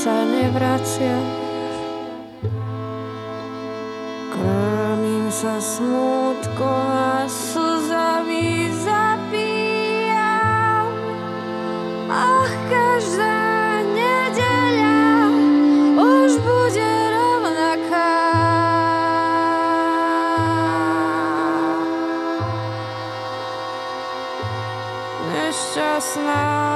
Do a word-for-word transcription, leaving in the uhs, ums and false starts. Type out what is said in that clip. sa nevracia. Krmím sa smútkom a slzami zapíjam. Ach, každá nedeľa už bude rovnaká. Nešťastná